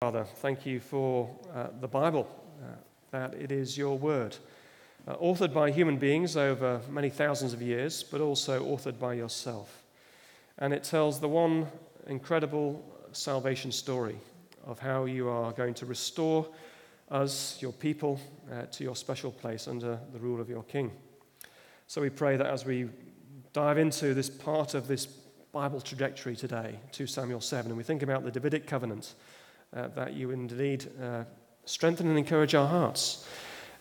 Father, thank you for the Bible, that it is your word, authored by human beings over many thousands of years, but also authored by yourself. And it tells the one incredible salvation story of how you are going to restore us, your people, to your special place under the rule of your King. So we pray that as we dive into this part of this Bible trajectory today, 2 Samuel 7, and we think about the Davidic Covenant, that you indeed strengthen and encourage our hearts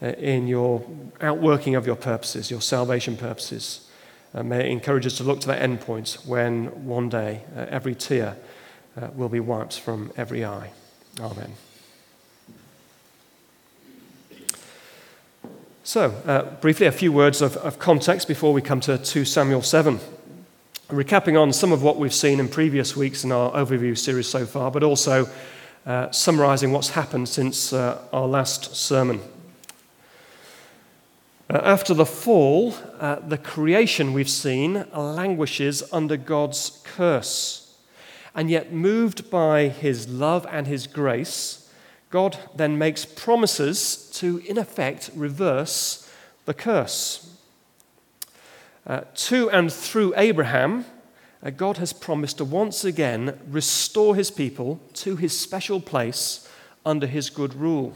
in your outworking of your purposes, your salvation purposes. May it encourage us to look to that end point when one day every tear will be wiped from every eye. Amen. So, briefly, a few words of context before we come to 2 Samuel 7. Recapping on some of what we've seen in previous weeks in our overview series so far, but also summarising what's happened since our last sermon. After the fall, the creation we've seen languishes under God's curse. And yet, moved by his love and his grace, God then makes promises to, in effect, reverse the curse. To and through Abraham, God has promised to once again restore his people to his special place under his good rule.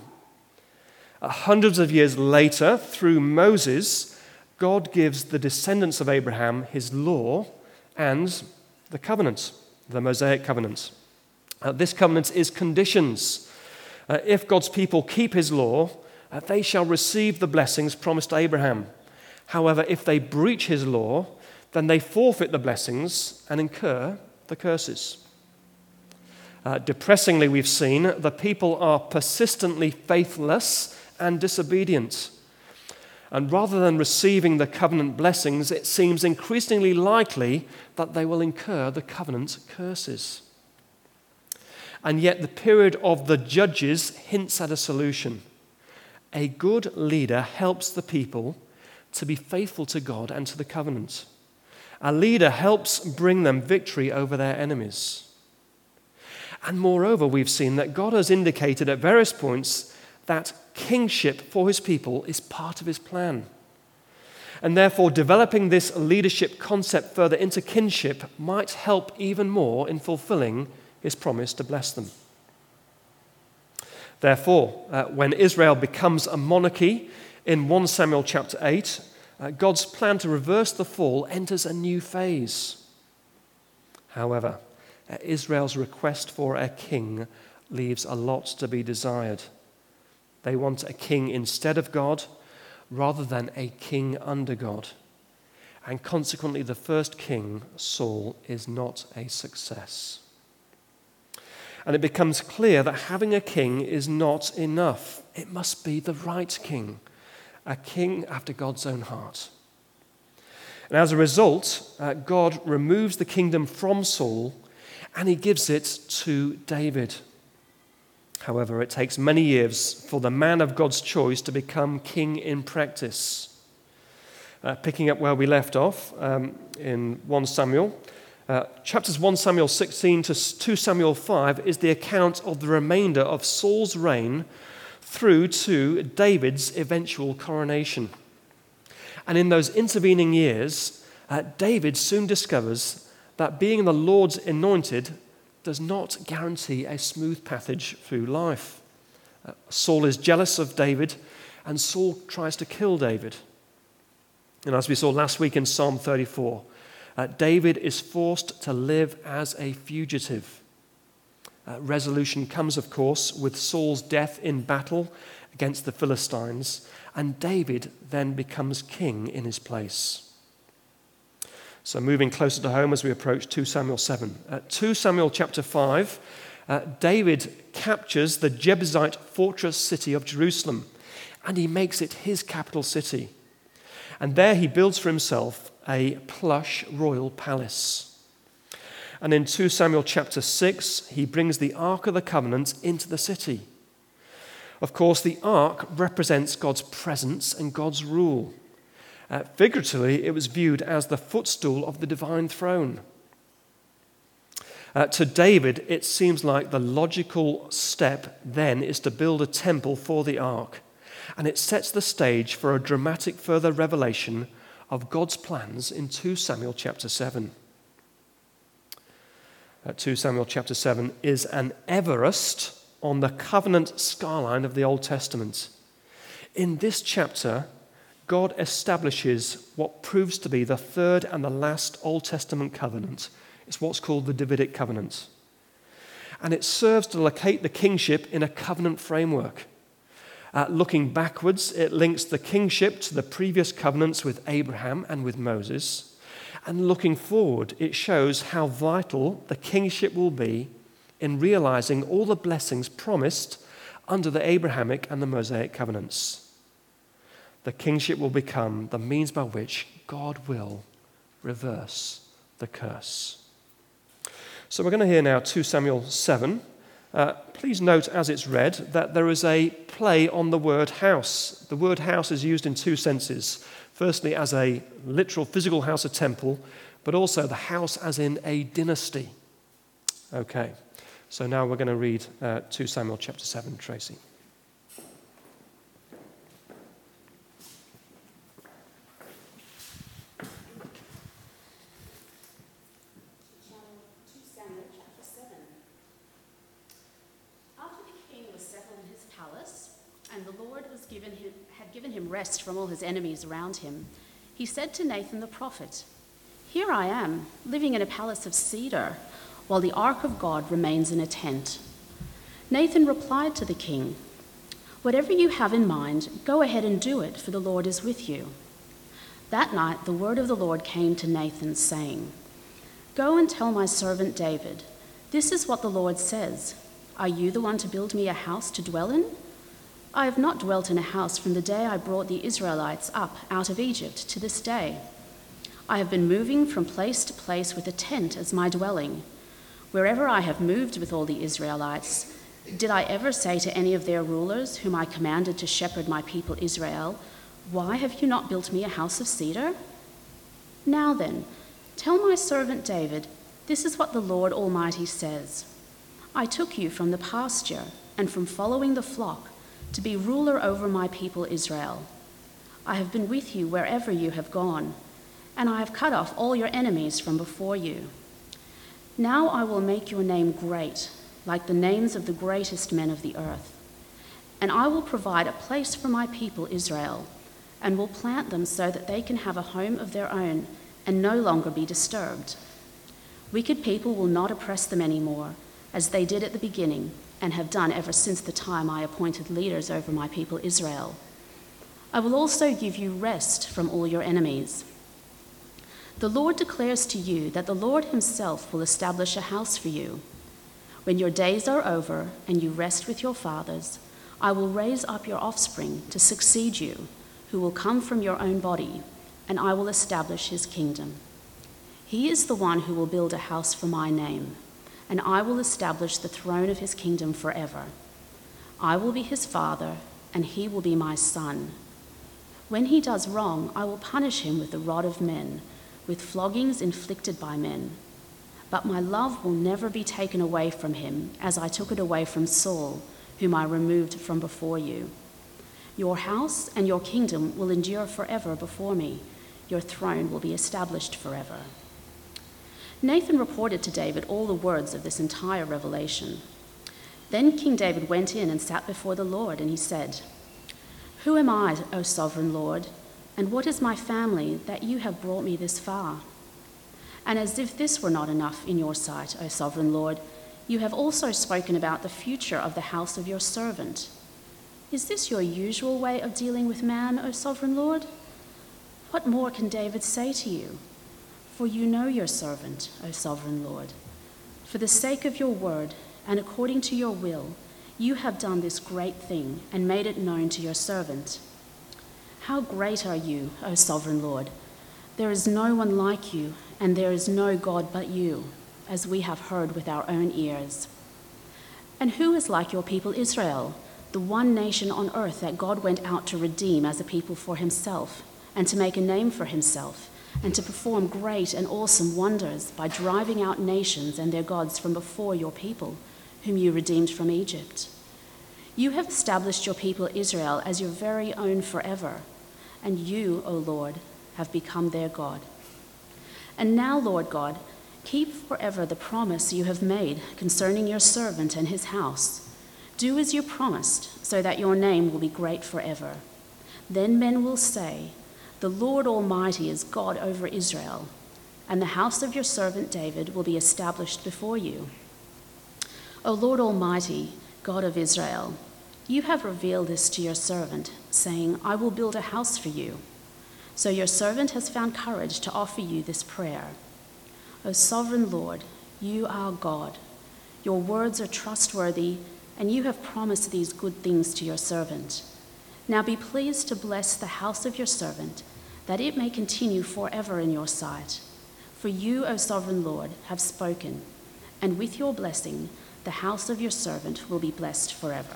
Hundreds of years later, through Moses, God gives the descendants of Abraham his law and the covenant, the Mosaic covenant. This covenant is conditions. If God's people keep his law, they shall receive the blessings promised to Abraham. However, if they breach his law, then they forfeit the blessings and incur the curses. Depressingly, we've seen the people are persistently faithless and disobedient. And rather than receiving the covenant blessings, it seems increasingly likely that they will incur the covenant curses. And yet the period of the judges hints at a solution. A good leader helps the people to be faithful to God and to the covenant. A leader helps bring them victory over their enemies. And moreover, we've seen that God has indicated at various points that kingship for his people is part of his plan. And therefore, developing this leadership concept further into kinship might help even more in fulfilling his promise to bless them. Therefore, when Israel becomes a monarchy in 1 Samuel chapter 8, God's plan to reverse the fall enters a new phase. However, Israel's request for a king leaves a lot to be desired. They want a king instead of God, rather than a king under God. And consequently, the first king, Saul, is not a success. And it becomes clear that having a king is not enough. It must be the right king. A king after God's own heart. And as a result, God removes the kingdom from Saul and he gives it to David. However, it takes many years for the man of God's choice to become king in practice. Picking up where we left off in 1 Samuel, chapters 1 Samuel 16 to 2 Samuel 5 is the account of the remainder of Saul's reign through to David's eventual coronation. And in those intervening years, David soon discovers that being the Lord's anointed does not guarantee a smooth passage through life. Saul is jealous of David, and Saul tries to kill David. And as we saw last week in Psalm 34, David is forced to live as a fugitive. Resolution comes, of course, with Saul's death in battle against the Philistines, and David then becomes king in his place. So moving closer to home as we approach 2 Samuel 7. 2 Samuel chapter 5, David captures the Jebusite fortress city of Jerusalem, and he makes it his capital city. And there he builds for himself a plush royal palace. And in 2 Samuel chapter 6, he brings the Ark of the Covenant into the city. Of course, the Ark represents God's presence and God's rule. Figuratively, it was viewed as the footstool of the divine throne. To David, it seems like the logical step then is to build a temple for the ark, and it sets the stage for a dramatic further revelation of God's plans in 2 Samuel chapter 7. 2 Samuel chapter 7 is an Everest on the covenant skyline of the Old Testament. In this chapter, God establishes what proves to be the third and the last Old Testament covenant. It's what's called the Davidic Covenant. And it serves to locate the kingship in a covenant framework. Looking backwards, it links the kingship to the previous covenants with Abraham and with Moses. And looking forward, it shows how vital the kingship will be in realizing all the blessings promised under the Abrahamic and the Mosaic covenants. The kingship will become the means by which God will reverse the curse. So we're going to hear now 2 Samuel 7. Please note as it's read that there is a play on the word house. The word house is used in two senses. Firstly, as a literal physical house, a temple, but also the house as in a dynasty. Okay, so now we're going to read 2 Samuel chapter 7, Tracy. Rest from all his enemies around him, he said to Nathan the prophet, "Here I am, living in a palace of cedar, while the ark of God remains in a tent." Nathan replied to the king, "Whatever you have in mind, go ahead and do it, for the Lord is with you." That night the word of the Lord came to Nathan, saying, "Go and tell my servant David, this is what the Lord says, are you the one to build me a house to dwell in? I have not dwelt in a house from the day I brought the Israelites up out of Egypt to this day. I have been moving from place to place with a tent as my dwelling. Wherever I have moved with all the Israelites, did I ever say to any of their rulers, whom I commanded to shepherd my people Israel, 'Why have you not built me a house of cedar?' Now then, tell my servant David, this is what the Lord Almighty says. I took you from the pasture and from following the flock, to be ruler over my people Israel. I have been with you wherever you have gone, and I have cut off all your enemies from before you. Now I will make your name great, like the names of the greatest men of the earth. And I will provide a place for my people Israel, and will plant them so that they can have a home of their own and no longer be disturbed. Wicked people will not oppress them anymore, as they did at the beginning, and have done ever since the time I appointed leaders over my people Israel. I will also give you rest from all your enemies. The Lord declares to you that the Lord himself will establish a house for you. When your days are over and you rest with your fathers, I will raise up your offspring to succeed you, who will come from your own body, and I will establish his kingdom. He is the one who will build a house for my name, and I will establish the throne of his kingdom forever. I will be his father, and he will be my son. When he does wrong, I will punish him with the rod of men, with floggings inflicted by men. But my love will never be taken away from him, as I took it away from Saul, whom I removed from before you. Your house and your kingdom will endure forever before me. Your throne will be established forever." Nathan reported to David all the words of this entire revelation. Then King David went in and sat before the Lord, and he said, "Who am I, O sovereign Lord, and what is my family that you have brought me this far? And as if this were not enough in your sight, O sovereign Lord, you have also spoken about the future of the house of your servant. Is this your usual way of dealing with man, O sovereign Lord? What more can David say to you? For you know your servant, O sovereign Lord. For the sake of your word and according to your will, you have done this great thing and made it known to your servant. How great are you, O sovereign Lord! There is no one like you, and there is no God but you, as we have heard with our own ears. And who is like your people Israel, the one nation on earth that God went out to redeem as a people for himself, and to make a name for himself, and to perform great and awesome wonders by driving out nations and their gods from before your people, whom you redeemed from Egypt. You have established your people Israel as your very own forever, and you, O Lord, have become their God. And now, Lord God, keep forever the promise you have made concerning your servant and his house. Do as you promised, so that your name will be great forever. Then men will say, the Lord Almighty is God over Israel, and the house of your servant David will be established before you. O Lord Almighty, God of Israel, you have revealed this to your servant, saying, I will build a house for you. So your servant has found courage to offer you this prayer. O sovereign Lord, you are God. Your words are trustworthy, and you have promised these good things to your servant. Now be pleased to bless the house of your servant, that it may continue forever in your sight. For you, O sovereign Lord, have spoken, and with your blessing, the house of your servant will be blessed forever.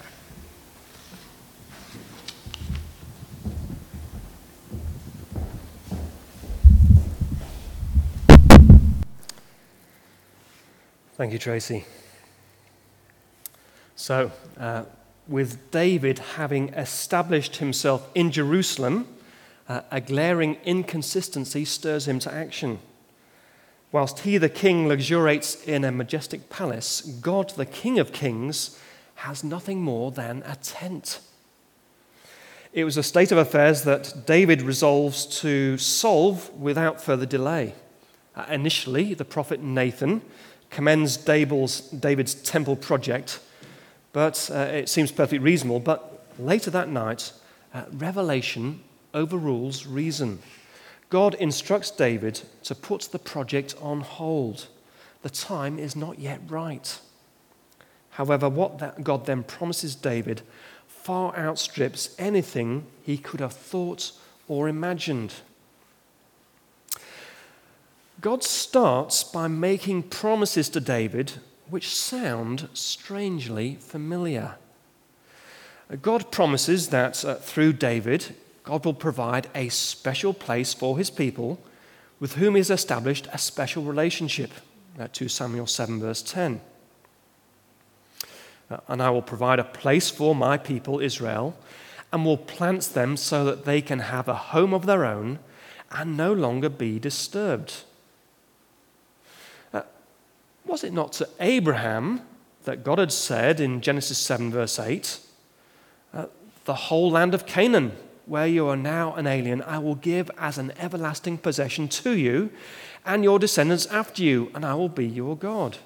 Thank you, Tracy. So, with David having established himself in Jerusalem, a glaring inconsistency stirs him to action. Whilst he, the king, luxuriates in a majestic palace, God, the King of Kings, has nothing more than a tent. It was a state of affairs that David resolves to solve without further delay. Initially, the prophet Nathan commends David's temple project, but it seems perfectly reasonable. But later that night, revelation overrules reason. God instructs David to put the project on hold. The time is not yet right. However, what God then promises David far outstrips anything he could have thought or imagined. God starts by making promises to David which sound strangely familiar. God promises that through David, God will provide a special place for his people with whom is established a special relationship, 2 Samuel 7 verse 10. And I will provide a place for my people Israel and will plant them so that they can have a home of their own and no longer be disturbed. Was it not to Abraham that God had said in Genesis 7 verse 8, the whole land of Canaan, where you are now an alien, I will give as an everlasting possession to you and your descendants after you, and I will be your God.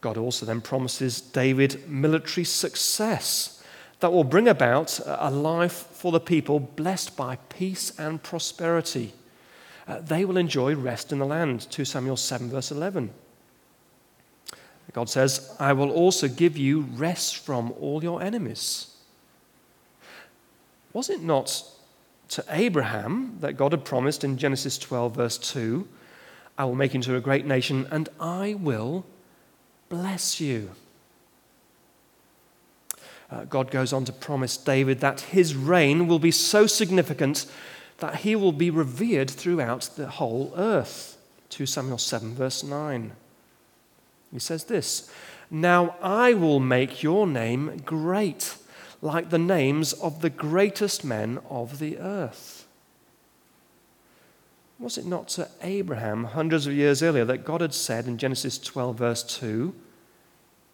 God also then promises David military success that will bring about a life for the people blessed by peace and prosperity. They will enjoy rest in the land, 2 Samuel 7 verse 11. God says, I will also give you rest from all your enemies. Was it not to Abraham that God had promised in Genesis 12 verse 2, I will make you into a great nation and I will bless you. God goes on to promise David that his reign will be so significant that he will be revered throughout the whole earth. 2 Samuel 7 verse 9. He says this, now I will make your name great, like the names of the greatest men of the earth. Was it not to Abraham hundreds of years earlier that God had said in Genesis 12 verse 2,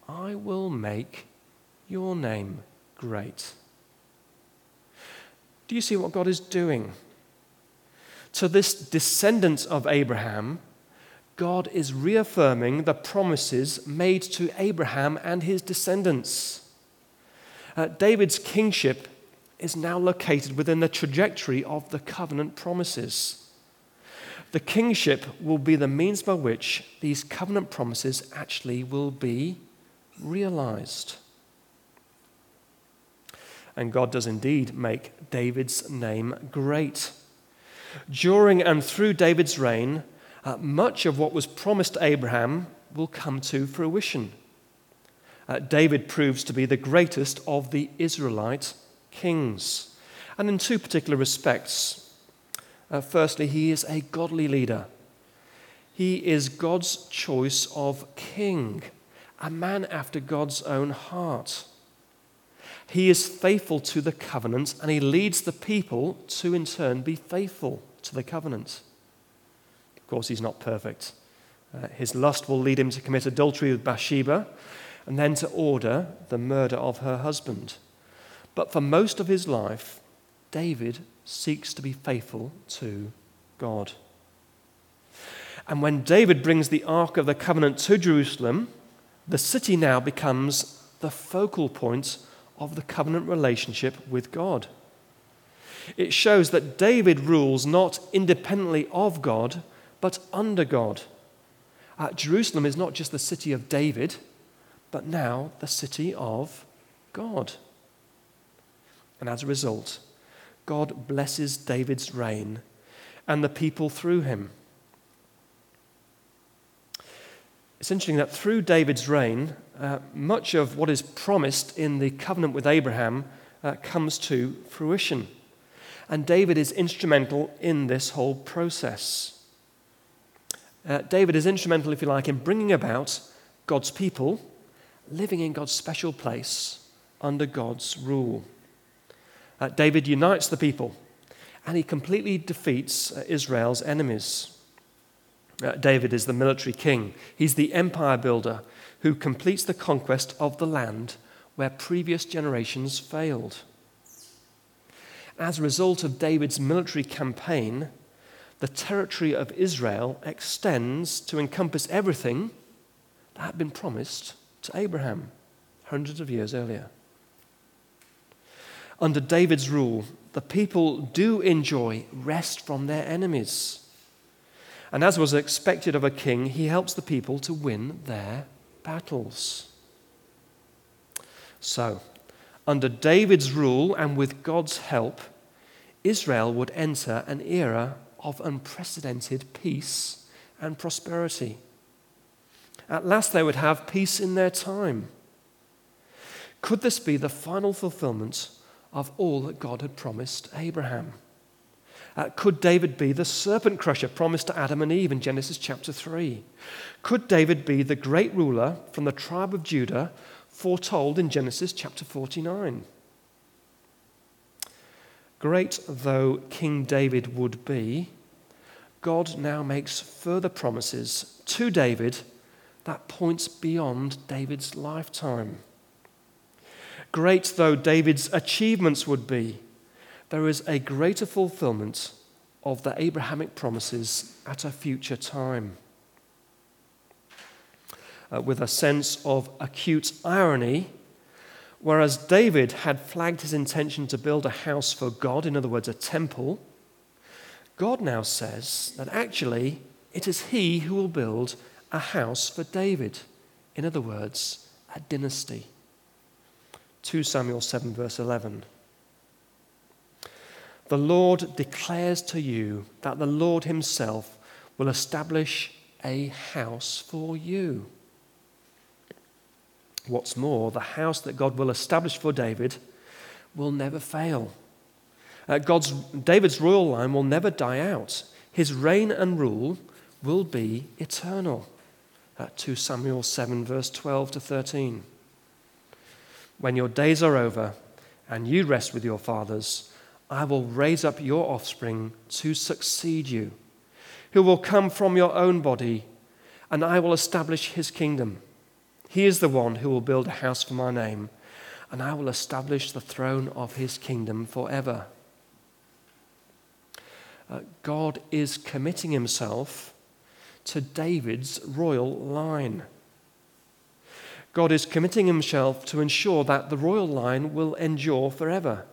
I will make your name great. Do you see what God is doing? To this descendant of Abraham, God is reaffirming the promises made to Abraham and his descendants. David's kingship is now located within the trajectory of the covenant promises. The kingship will be the means by which these covenant promises actually will be realized. And God does indeed make David's name great. During and through David's reign, much of what was promised to Abraham will come to fruition. David proves to be the greatest of the Israelite kings. And in two particular respects, Firstly, he is a godly leader. He is God's choice of king, a man after God's own heart. He is faithful to the covenant, and he leads the people to, in turn, be faithful to the covenant. Of course, he's not perfect. His lust will lead him to commit adultery with Bathsheba, and then to order the murder of her husband. But for most of his life, David seeks to be faithful to God. And when David brings the Ark of the Covenant to Jerusalem, the city now becomes the focal point of the covenant relationship with God. It shows that David rules not independently of God, but under God. Jerusalem is not just the city of David, but now the city of God. And as a result, God blesses David's reign and the people through him. It's interesting that through David's reign, much of what is promised in the covenant with Abraham comes to fruition. And David is instrumental in this whole process. David is instrumental, if you like, in bringing about God's people living in God's special place under God's rule. David unites the people, and he completely defeats Israel's enemies. David is the military king. He's the empire builder who completes the conquest of the land where previous generations failed. As a result of David's military campaign, the territory of Israel extends to encompass everything that had been promised to Abraham hundreds of years earlier. Under David's rule, the people do enjoy rest from their enemies. And as was expected of a king, he helps the people to win their battles. So, under David's rule and with God's help, Israel would enter an era of unprecedented peace and prosperity. At last they would have peace in their time. Could this be the final fulfillment of all that God had promised Abraham? Could David be the serpent crusher promised to Adam and Eve in Genesis chapter 3? Could David be the great ruler from the tribe of Judah foretold in Genesis chapter 49? Great though King David would be, God now makes further promises to David that points beyond David's lifetime. Great though David's achievements would be, there is a greater fulfillment of the Abrahamic promises at a future time. With a sense of acute irony, whereas David had flagged his intention to build a house for God, in other words, a temple, God now says that actually it is he who will build a house for David, in other words, a dynasty. 2 Samuel 7, verse 11. The Lord declares to you that the Lord himself will establish a house for you. What's more, the house that God will establish for David will never fail. David's royal line will never die out. His reign and rule will be eternal. 2 Samuel 7, verse 12 to 13. When your days are over and you rest with your fathers, I will raise up your offspring to succeed you, who will come from your own body, and I will establish his kingdom. He is the one who will build a house for my name, and I will establish the throne of his kingdom forever. God is committing himself to David's royal line. God is committing himself to ensure that the royal line will endure forever.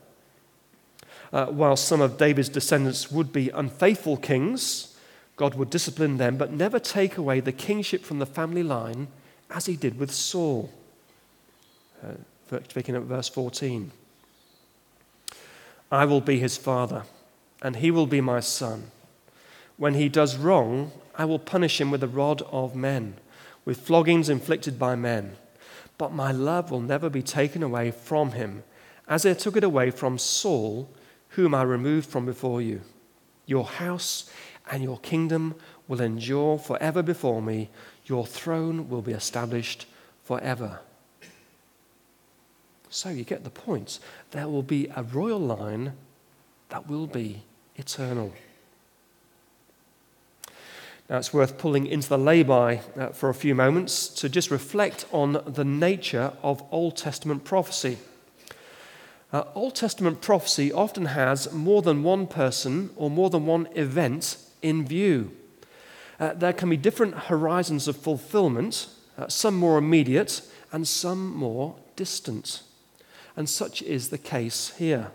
While some of David's descendants would be unfaithful kings, God would discipline them, but never take away the kingship from the family line as he did with Saul. Picking up verse 14. I will be his father, and he will be my son. When he does wrong, I will punish him with the rod of men, with floggings inflicted by men. But my love will never be taken away from him, as I took it away from Saul, whom I removed from before you. Your house and your kingdom will endure forever before me. Your throne will be established forever. So you get the point. There will be a royal line that will be eternal. Now, it's worth pulling into the lay-by for a few moments to just reflect on the nature of Old Testament prophecy. Old Testament prophecy often has more than one person or more than one event in view. There can be different horizons of fulfillment, some more immediate and some more distant. And such is the case here.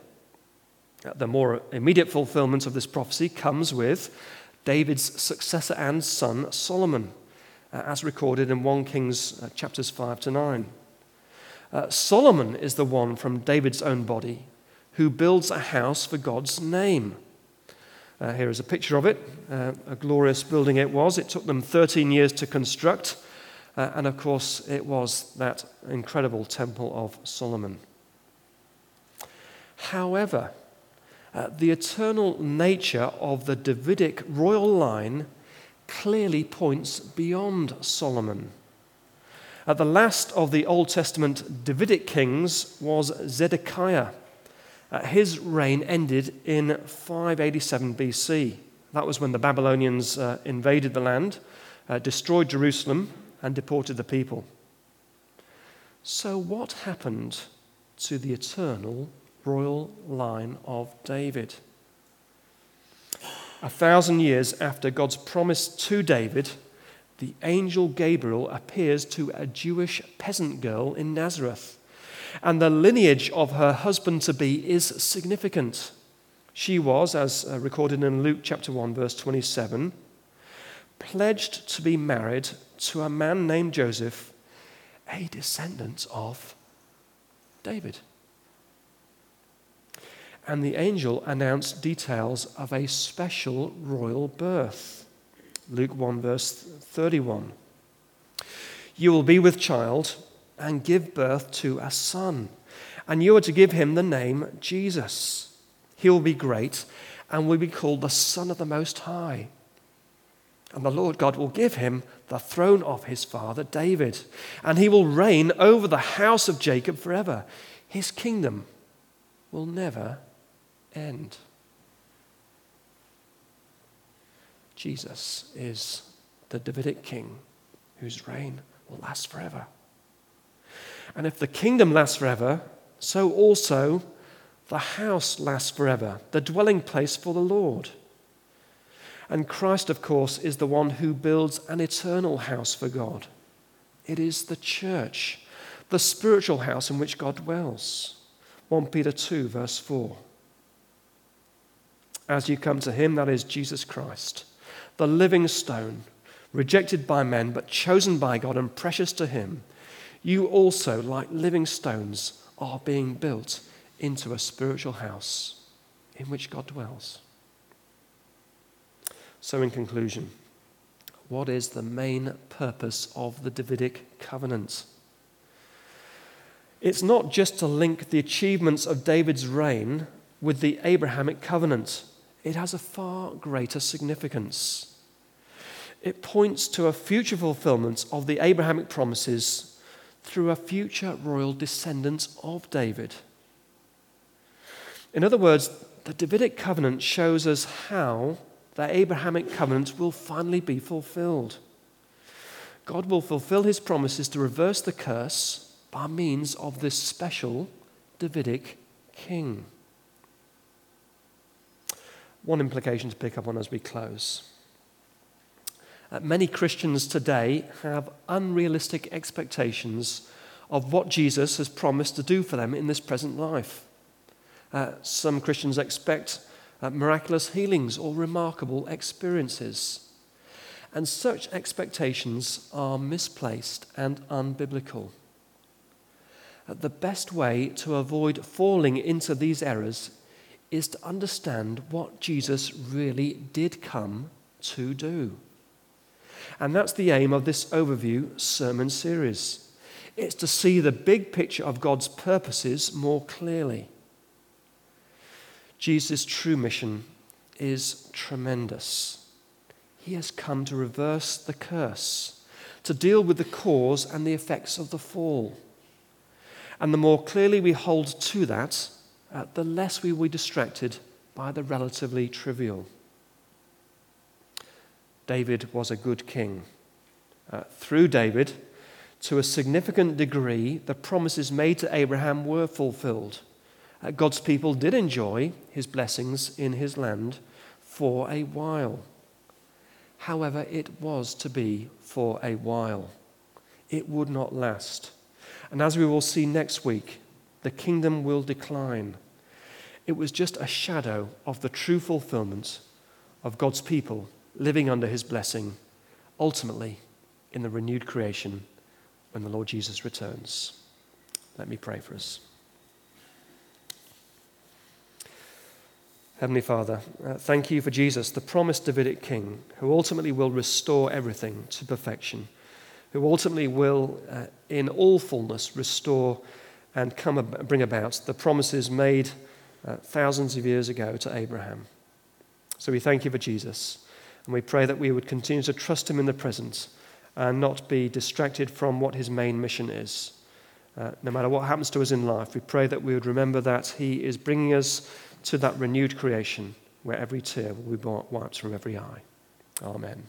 The more immediate fulfillment of this prophecy comes with David's successor and son, Solomon, as recorded in 1 Kings chapters 5 to 9. Solomon is the one from David's own body who builds a house for God's name. Here is a picture of it. A glorious building it was. It took them 13 years to construct. And of course, it was that incredible Temple of Solomon. However, the eternal nature of the Davidic royal line clearly points beyond Solomon. The last of the Old Testament Davidic kings was Zedekiah. His reign ended in 587 BC. That was when the Babylonians invaded the land, destroyed Jerusalem, and deported the people. So what happened to the eternal royal line of David? 1,000 years after God's promise to David, the angel Gabriel appears to a Jewish peasant girl in Nazareth, and the lineage of her husband-to-be is significant. She was, as recorded in Luke chapter 1, verse 27, pledged to be married to a man named Joseph, a descendant of David. And the angel announced details of a special royal birth. Luke 1, verse 31. You will be with child and give birth to a son, and you are to give him the name Jesus. He will be great and will be called the Son of the Most High. And the Lord God will give him the throne of his father David, and he will reign over the house of Jacob forever. His kingdom will never end. Jesus is the Davidic king whose reign will last forever. And if the kingdom lasts forever, so also the house lasts forever, the dwelling place for the Lord. And Christ, of course, is the one who builds an eternal house for God. It is the church, the spiritual house in which God dwells. 1 Peter 2, verse 4. As you come to him, that is Jesus Christ, the living stone, rejected by men but chosen by God and precious to him, you also, like living stones, are being built into a spiritual house in which God dwells. So in conclusion, what is the main purpose of the Davidic covenant? It's not just to link the achievements of David's reign with the Abrahamic covenant. It has a far greater significance. It points to a future fulfillment of the Abrahamic promises through a future royal descendant of David. In other words, the Davidic covenant shows us how the Abrahamic covenant will finally be fulfilled. God will fulfill his promises to reverse the curse by means of this special Davidic king. One implication to pick up on as we close. Many Christians today have unrealistic expectations of what Jesus has promised to do for them in this present life. Some Christians expect miraculous healings or remarkable experiences. And such expectations are misplaced and unbiblical. The best way to avoid falling into these errors is to understand what Jesus really did come to do. And that's the aim of this overview sermon series. It's to see the big picture of God's purposes more clearly. Jesus' true mission is tremendous. He has come to reverse the curse, to deal with the cause and the effects of the fall. And the more clearly we hold to that, the less we will be distracted by the relatively trivial. David was a good king. Through David, to a significant degree, the promises made to Abraham were fulfilled. God's people did enjoy his blessings in his land for a while. However, it was to be for a while. It would not last. And as we will see next week, the kingdom will decline. It was just a shadow of the true fulfillment of God's people living under his blessing, ultimately in the renewed creation when the Lord Jesus returns. Let me pray for us. Heavenly Father, thank you for Jesus, the promised Davidic king, who ultimately will restore everything to perfection, who ultimately will, in all fullness, restore and bring about the promises made thousands of years ago to Abraham. So we thank you for Jesus, and we pray that we would continue to trust him in the present and not be distracted from what his main mission is. No matter what happens to us in life, we pray that we would remember that he is bringing us to that renewed creation where every tear will be wiped from every eye. Amen.